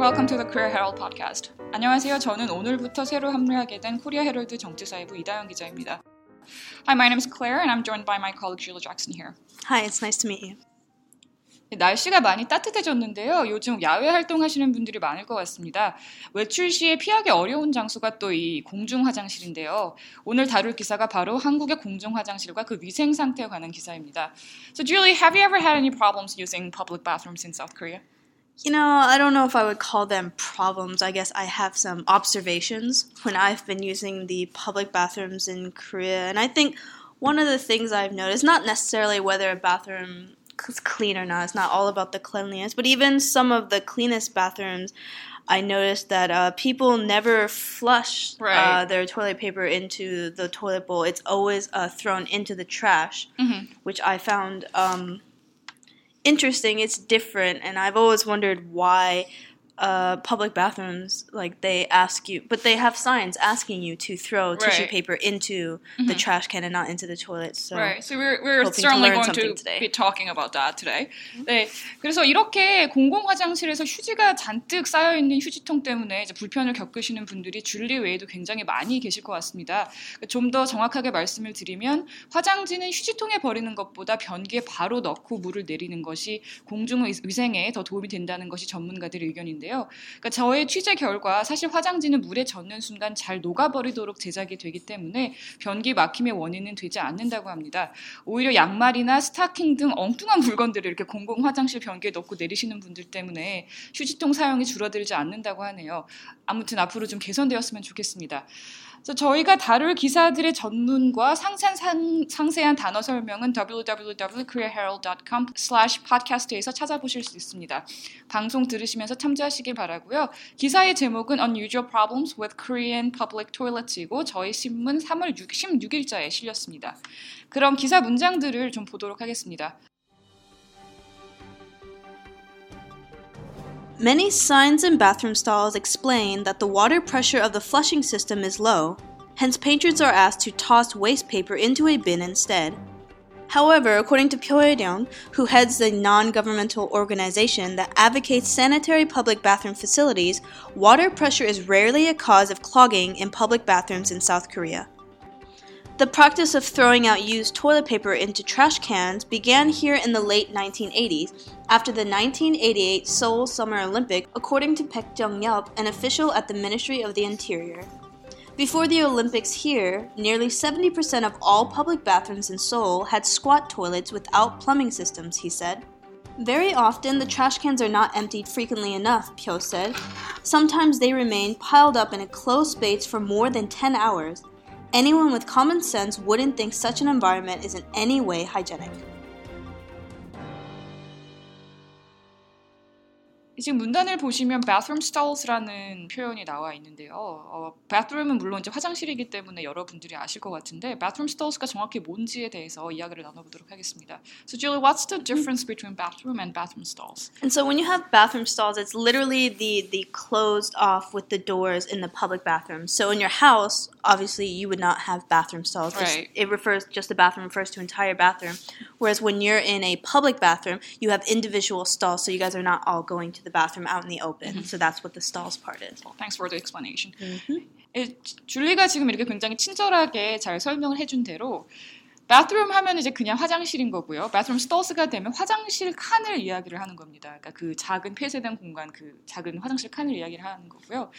welcome to the Korea Herald podcast. 안녕하세요. 저는 오늘부터 새로 합류하게 된 코리아 헤럴드 정치사회부 이다영 기자입니다. Hi, my name is Claire, and I'm joined by my colleague Sheila Jackson here. Hi, it's nice to meet you. 날씨가 많이 따뜻해졌는데요. 요즘 야외 활동하시는 분들이 많을 것 같습니다. 외출 시에 피하기 어려운 장소가 또 이 공중 화장실인데요. 오늘 다룰 기사가 바로 한국의 공중 화장실과 그 위생 상태에 관한 기사입니다. So, Julie, have you ever had any problems using public bathrooms in South Korea? You know, I don't know if I would call them problems. I guess I have some observations when I've been using the public bathrooms in Korea. And I think one of the things I've noticed, not necessarily whether a bathroom is clean or not, it's not all about the cleanliness, but even some of the cleanest bathrooms, I noticed that people never flush their toilet paper into the toilet bowl. It's always thrown into the trash, mm-hmm. which I found interesting, it's different, and I've always wondered why public bathrooms, like, they ask you, but they have signs asking you to throw tissue paper into mm-hmm. the trash can and not into the toilet. So so we're certainly going to be talking about that today. Mm-hmm. 네, 그래서 이렇게 공공 화장실에서 휴지가 잔뜩 쌓여 있는 휴지통 때문에 이제 불편을 겪으시는 분들이 줄리 외에도 굉장히 많이 계실 것 같습니다. 좀 더 정확하게 말씀을 드리면 화장지는 휴지통에 버리는 것보다 변기에 바로 넣고 물을 내리는 것이 공중 위생에 더 도움이 된다는 것이 전문가들의 의견인데요. 그러니까 저의 취재 결과 사실 화장지는 물에 젖는 순간 잘 녹아버리도록 제작이 되기 때문에 변기 막힘의 원인은 되지 않는다고 합니다. 오히려 양말이나 스타킹 등 엉뚱한 물건들을 이렇게 공공 화장실 변기에 넣고 내리시는 분들 때문에 휴지통 사용이 줄어들지 않는다고 하네요. 아무튼 앞으로 좀 개선되었으면 좋겠습니다. 그래서 저희가 다룰 기사들의 전문과 상세한 단어 설명은 www.koreaherald.com/podcast에서 찾아보실 수 있습니다. 방송 들으시면서 참조하시길 바라고요. 기사의 제목은 Unusual Problems with Korean Public Toilets이고 저희 신문 3월 16일자에 실렸습니다. 그럼 기사 문장들을 좀 보도록 하겠습니다. Many signs in bathroom stalls explain that the water pressure of the flushing system is low, hence patrons are asked to toss waste paper into a bin instead. However, according to Pyo Eui-yeong, who heads the non-governmental organization that advocates sanitary public bathroom facilities, water pressure is rarely a cause of clogging in public bathrooms in South Korea. The practice of throwing out used toilet paper into trash cans began here in the late 1980s after the 1988 Seoul Summer Olympics, according to Baek Jeong-yeop, an official at the Ministry of the Interior. Before the Olympics here, nearly 70% of all public bathrooms in Seoul had squat toilets without plumbing systems, he said. Very often, the trash cans are not emptied frequently enough, Pyo said. Sometimes they remain piled up in a closed space for more than 10 hours. Anyone with common sense wouldn't think such an environment is in any way hygienic. 지금 문단을 보시면 bathroom stalls라는 표현이 나와 있는데요. bathroom은 물론 이제 화장실이기 때문에 여러분들이 아실 것 같은데 bathroom stalls가 정확히 뭔지에 대해서 이야기를 나눠보도록 하겠습니다. So Julie, what's the difference between bathroom and bathroom stalls? And so when you have bathroom stalls, it's literally the closed off with the doors in the public bathroom. So in your house, obviously you would not have bathroom stalls. Right. The bathroom refers to entire bathroom. Whereas when you're in a public bathroom, you have individual stalls, so you guys are not all going to the bathroom out in the open. Mm-hmm. So that's what the stalls part is. Well, thanks for the explanation. Mm-hmm. 줄리가 지금 이렇게 굉장히 친절하게 잘 설명을 해준 대로 bathroom 하면 이제 그냥 화장실인 거고요. bathroom stalls가 되면 화장실 칸을 이야기를 하는 겁니다. 그러니까 그 작은 폐쇄된 공간, 그 작은 화장실 칸을 이야기를 하는 거고요.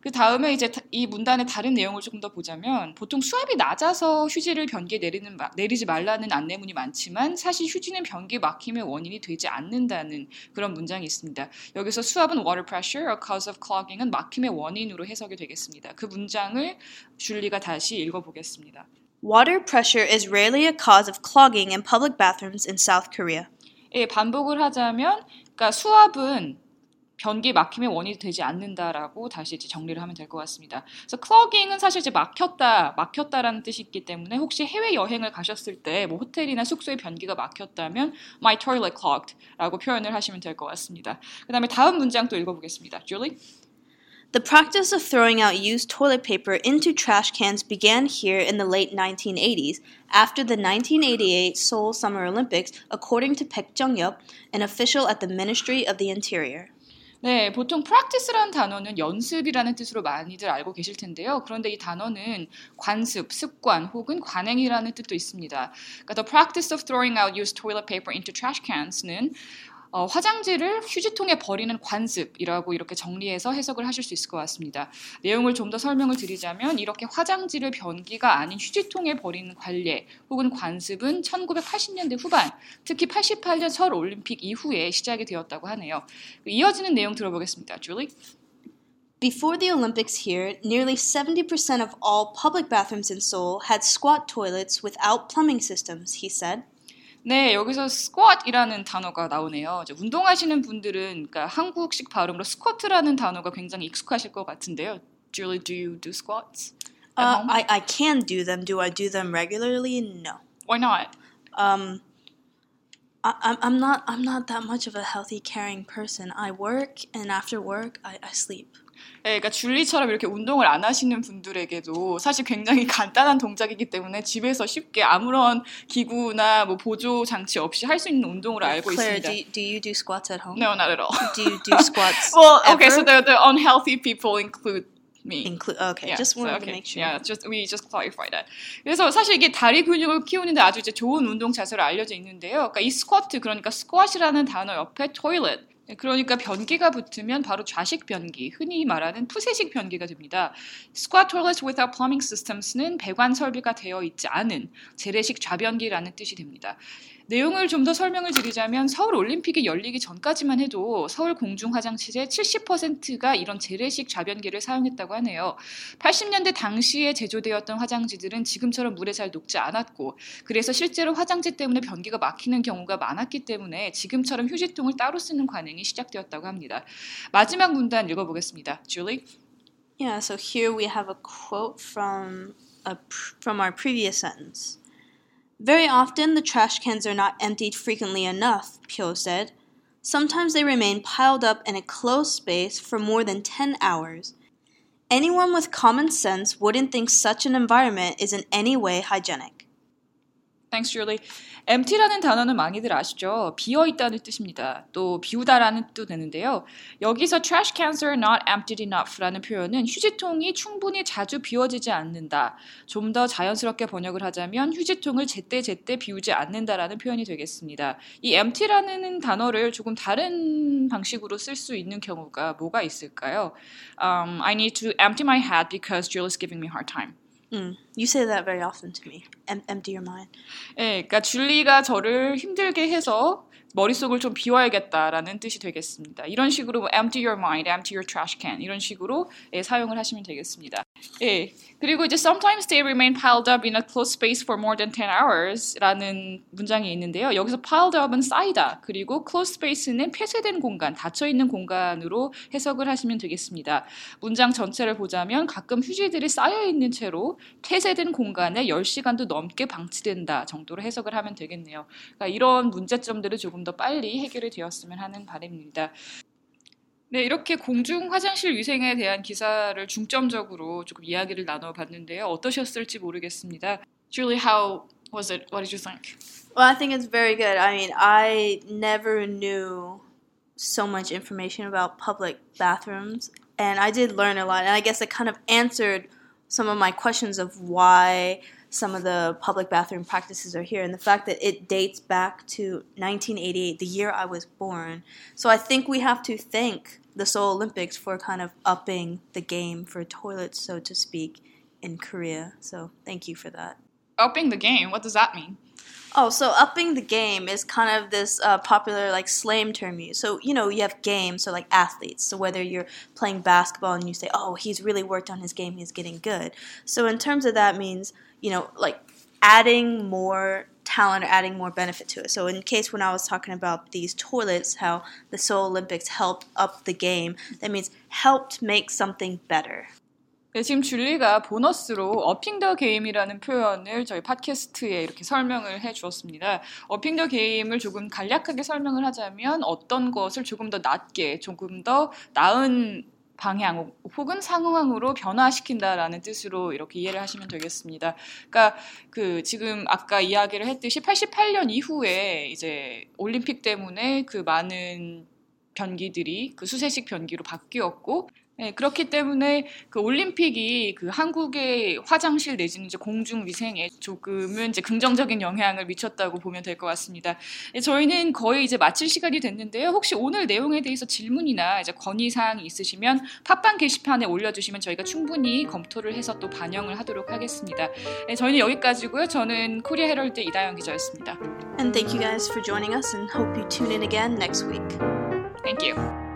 그 다음에 이제 이 문단의 다른 내용을 조금 더 보자면 보통 수압이 낮아서 휴지를 변기에 내리지 말라는 안내문이 많지만 사실 휴지는 변기 막힘의 원인이 되지 않는다는 그런 문장이 있습니다. 여기서 수압은 water pressure, or cause of clogging은 막힘의 원인으로 해석이 되겠습니다. 그 문장을 줄리가 다시 읽어보겠습니다. Water pressure is rarely a cause of clogging in public bathrooms in South Korea. 예, 반복을 하자면 그러니까 수압은 변기 막힘의 원인이 되지 않는다라고 다시 이제 정리를 하면 될 것 같습니다. 그래서 clogging은 사실 이제 막혔다라는 뜻이 있기 때문에 혹시 해외 여행을 가셨을 때 뭐 호텔이나 숙소에 변기가 막혔다면 my toilet clogged라고 표현을 하시면 될 것 같습니다. 그다음에 다음 문장 또 읽어보겠습니다. Julie. The practice of throwing out used toilet paper into trash cans began here in the late 1980s after the 1988 Seoul Summer Olympics, according to Baek Jeong-yeop, an official at the Ministry of the Interior. 네, 보통 practice라는 단어는 연습이라는 뜻으로 많이들 알고 계실 텐데요. 그런데 이 단어는 관습, 습관 혹은 관행이라는 뜻도 있습니다. 그러니까 the practice of throwing out used toilet paper into trash cans는 화장지를 휴지통에 버리는 관습이라고 이렇게 정리해서 해석을 하실 수 있을 것 같습니다. 내용을 좀 더 설명을 드리자면 이렇게 화장지를 변기가 아닌 휴지통에 버리는 관례 혹은 관습은 1980년대 후반, 특히 88년 서울 올림픽 이후에 시작이 되었다고 하네요. 이어지는 내용 들어보겠습니다. Julie? Before the Olympics here, nearly 70% of all public bathrooms in Seoul had squat toilets without plumbing systems, he said. 네, 여기서 squat이라는 단어가 나오네요. 이제 운동하시는 분들은 그러니까 한국식 발음으로 squat라는 단어가 굉장히 익숙하실 것 같은데요. Julie, do you do squats? I can do them. Do I do them regularly? No. Why not? I'm not that much of a healthy, caring person. I work, and after work, I sleep. 네, 그러니까 줄리처럼 이렇게 운동을 안 하시는 분들에게도 사실 굉장히 간단한 동작이기 때문에 집에서 쉽게 아무런 기구나 뭐 보조 장치 없이 할 수 있는 운동으로 알고 Claire, 있습니다. Claire, do you do squats at home? No, not at all. Do you do squats? Well, okay, ever? So the unhealthy people include. Okay, yeah, just wanted to make sure. Yeah, we just clarify that. 그래서 사실 이게 다리 근육을 키우는데 아주 이제 좋은 운동 자세로 알려져 있는데요. 그러니까 이 스쿼트, 그러니까 squat이라는 단어 옆에 toilet. 그러니까 변기가 붙으면 바로 좌식 변기, 흔히 말하는 푸세식 변기가 됩니다. Squat toilets without plumbing systems는 배관 설비가 되어 있지 않은 재래식 좌변기라는 뜻이 됩니다. 내용을 좀 더 설명을 드리자면 서울 올림픽이 열리기 전까지만 해도 서울 공중 화장실의 70%가 이런 재래식 좌변기를 사용했다고 하네요. 80년대 당시에 제조되었던 화장지들은 지금처럼 물에 잘 녹지 않았고 그래서 실제로 화장지 때문에 변기가 막히는 경우가 많았기 때문에 지금처럼 휴지통을 따로 쓰는 관행이 시작되었다고 합니다. 마지막 문단 읽어보겠습니다. Julie? Yeah, so here we have a quote from our previous sentence. Very often, the trash cans are not emptied frequently enough, Pyo said. Sometimes they remain piled up in a closed space for more than 10 hours. Anyone with common sense wouldn't think such an environment is in any way hygienic. Thanks, Julie. empty라는 단어는 많이들 아시죠? 비어있다는 뜻입니다. 또 비우다라는 뜻도 되는데요. 여기서 trash cans are not emptied enough라는 표현은 휴지통이 충분히 자주 비워지지 않는다. 좀 더 자연스럽게 번역을 하자면 휴지통을 제때제때 비우지 않는다라는 표현이 되겠습니다. 이 empty라는 단어를 조금 다른 방식으로 쓸 수 있는 경우가 뭐가 있을까요? I need to empty my head because Julie's giving me a hard time. You say that very often to me. Empty your mind. 예, 그러니까 줄리가 저를 힘들게 해서 머릿속을 좀 비워야겠다라는 뜻이 되겠습니다. 이런 식으로 뭐 empty your mind, empty your trash can 이런 식으로 예, 사용을 하시면 되겠습니다. 예, 그리고 이제 sometimes they remain piled up in a closed space for more than 10 hours라는 문장이 있는데요. 여기서 piled up은 쌓이다, 그리고 closed space는 폐쇄된 공간, 닫혀있는 공간으로 해석을 하시면 되겠습니다. 문장 전체를 보자면 가끔 휴지들이 쌓여있는 채로 폐쇄된 공간에 10시간도 넘게 방치된다 정도로 해석을 하면 되겠네요. 그러니까 이런 문제점들을 조금 더 빨리 해결이 되었으면 하는 바람입니다. 네, 이렇게 공중 화장실 위생에 대한 기사를 중점적으로 조금 이야기를 나눠봤는데요. 어떠셨을지 모르겠습니다. Julie, how was it? What did you think? Well, I think it's very good. I mean, I never knew so much information about public bathrooms, and I did learn a lot. And I guess it kind of answered some of my questions of why some of the public bathroom practices are here, and the fact that it dates back to 1988, the year I was born. So I think we have to thank the Seoul Olympics for kind of upping the game for toilets, so to speak, in Korea. So thank you for that. Upping the game? What does that mean? Oh, so upping the game is kind of this popular like slang term used. So, you know, you have games, so like athletes. So whether you're playing basketball and you say, oh, he's really worked on his game, he's getting good. So in terms of that means, you know, like adding more talent or adding more benefit to it. So in case when I was talking about these toilets, how the Seoul Olympics helped up the game, that means helped make something better. 네, 지금 줄리가 보너스로 upping the game이라는 표현을 저희 팟캐스트에 이렇게 설명을 해주었습니다. upping the game을 조금 간략하게 설명을 하자면 어떤 것을 조금 더 낮게, 조금 더 나은 방향 혹은 상황으로 변화시킨다라는 뜻으로 이렇게 이해를 하시면 되겠습니다. 그러니까 그 지금 아까 이야기를 했듯이 88년 이후에 이제 올림픽 때문에 그 많은 변기들이 그 수세식 변기로 바뀌었고, 네, 그렇기 때문에 그 올림픽이 그 한국의 화장실 내지는 이제 공중 위생에 조금은 이제 긍정적인 영향을 미쳤다고 보면 될 것 같습니다. 네, 저희는 거의 이제 마칠 시간이 됐는데요. 혹시 오늘 내용에 대해서 질문이나 이제 건의 사항이 있으시면 팟빵 게시판에 올려주시면 저희가 충분히 검토를 해서 또 반영을 하도록 하겠습니다. 네, 저희는 여기까지고요. 저는 코리아 헤럴드 이다영 기자였습니다. And thank you guys for joining us and hope you tune in again next week. Thank you.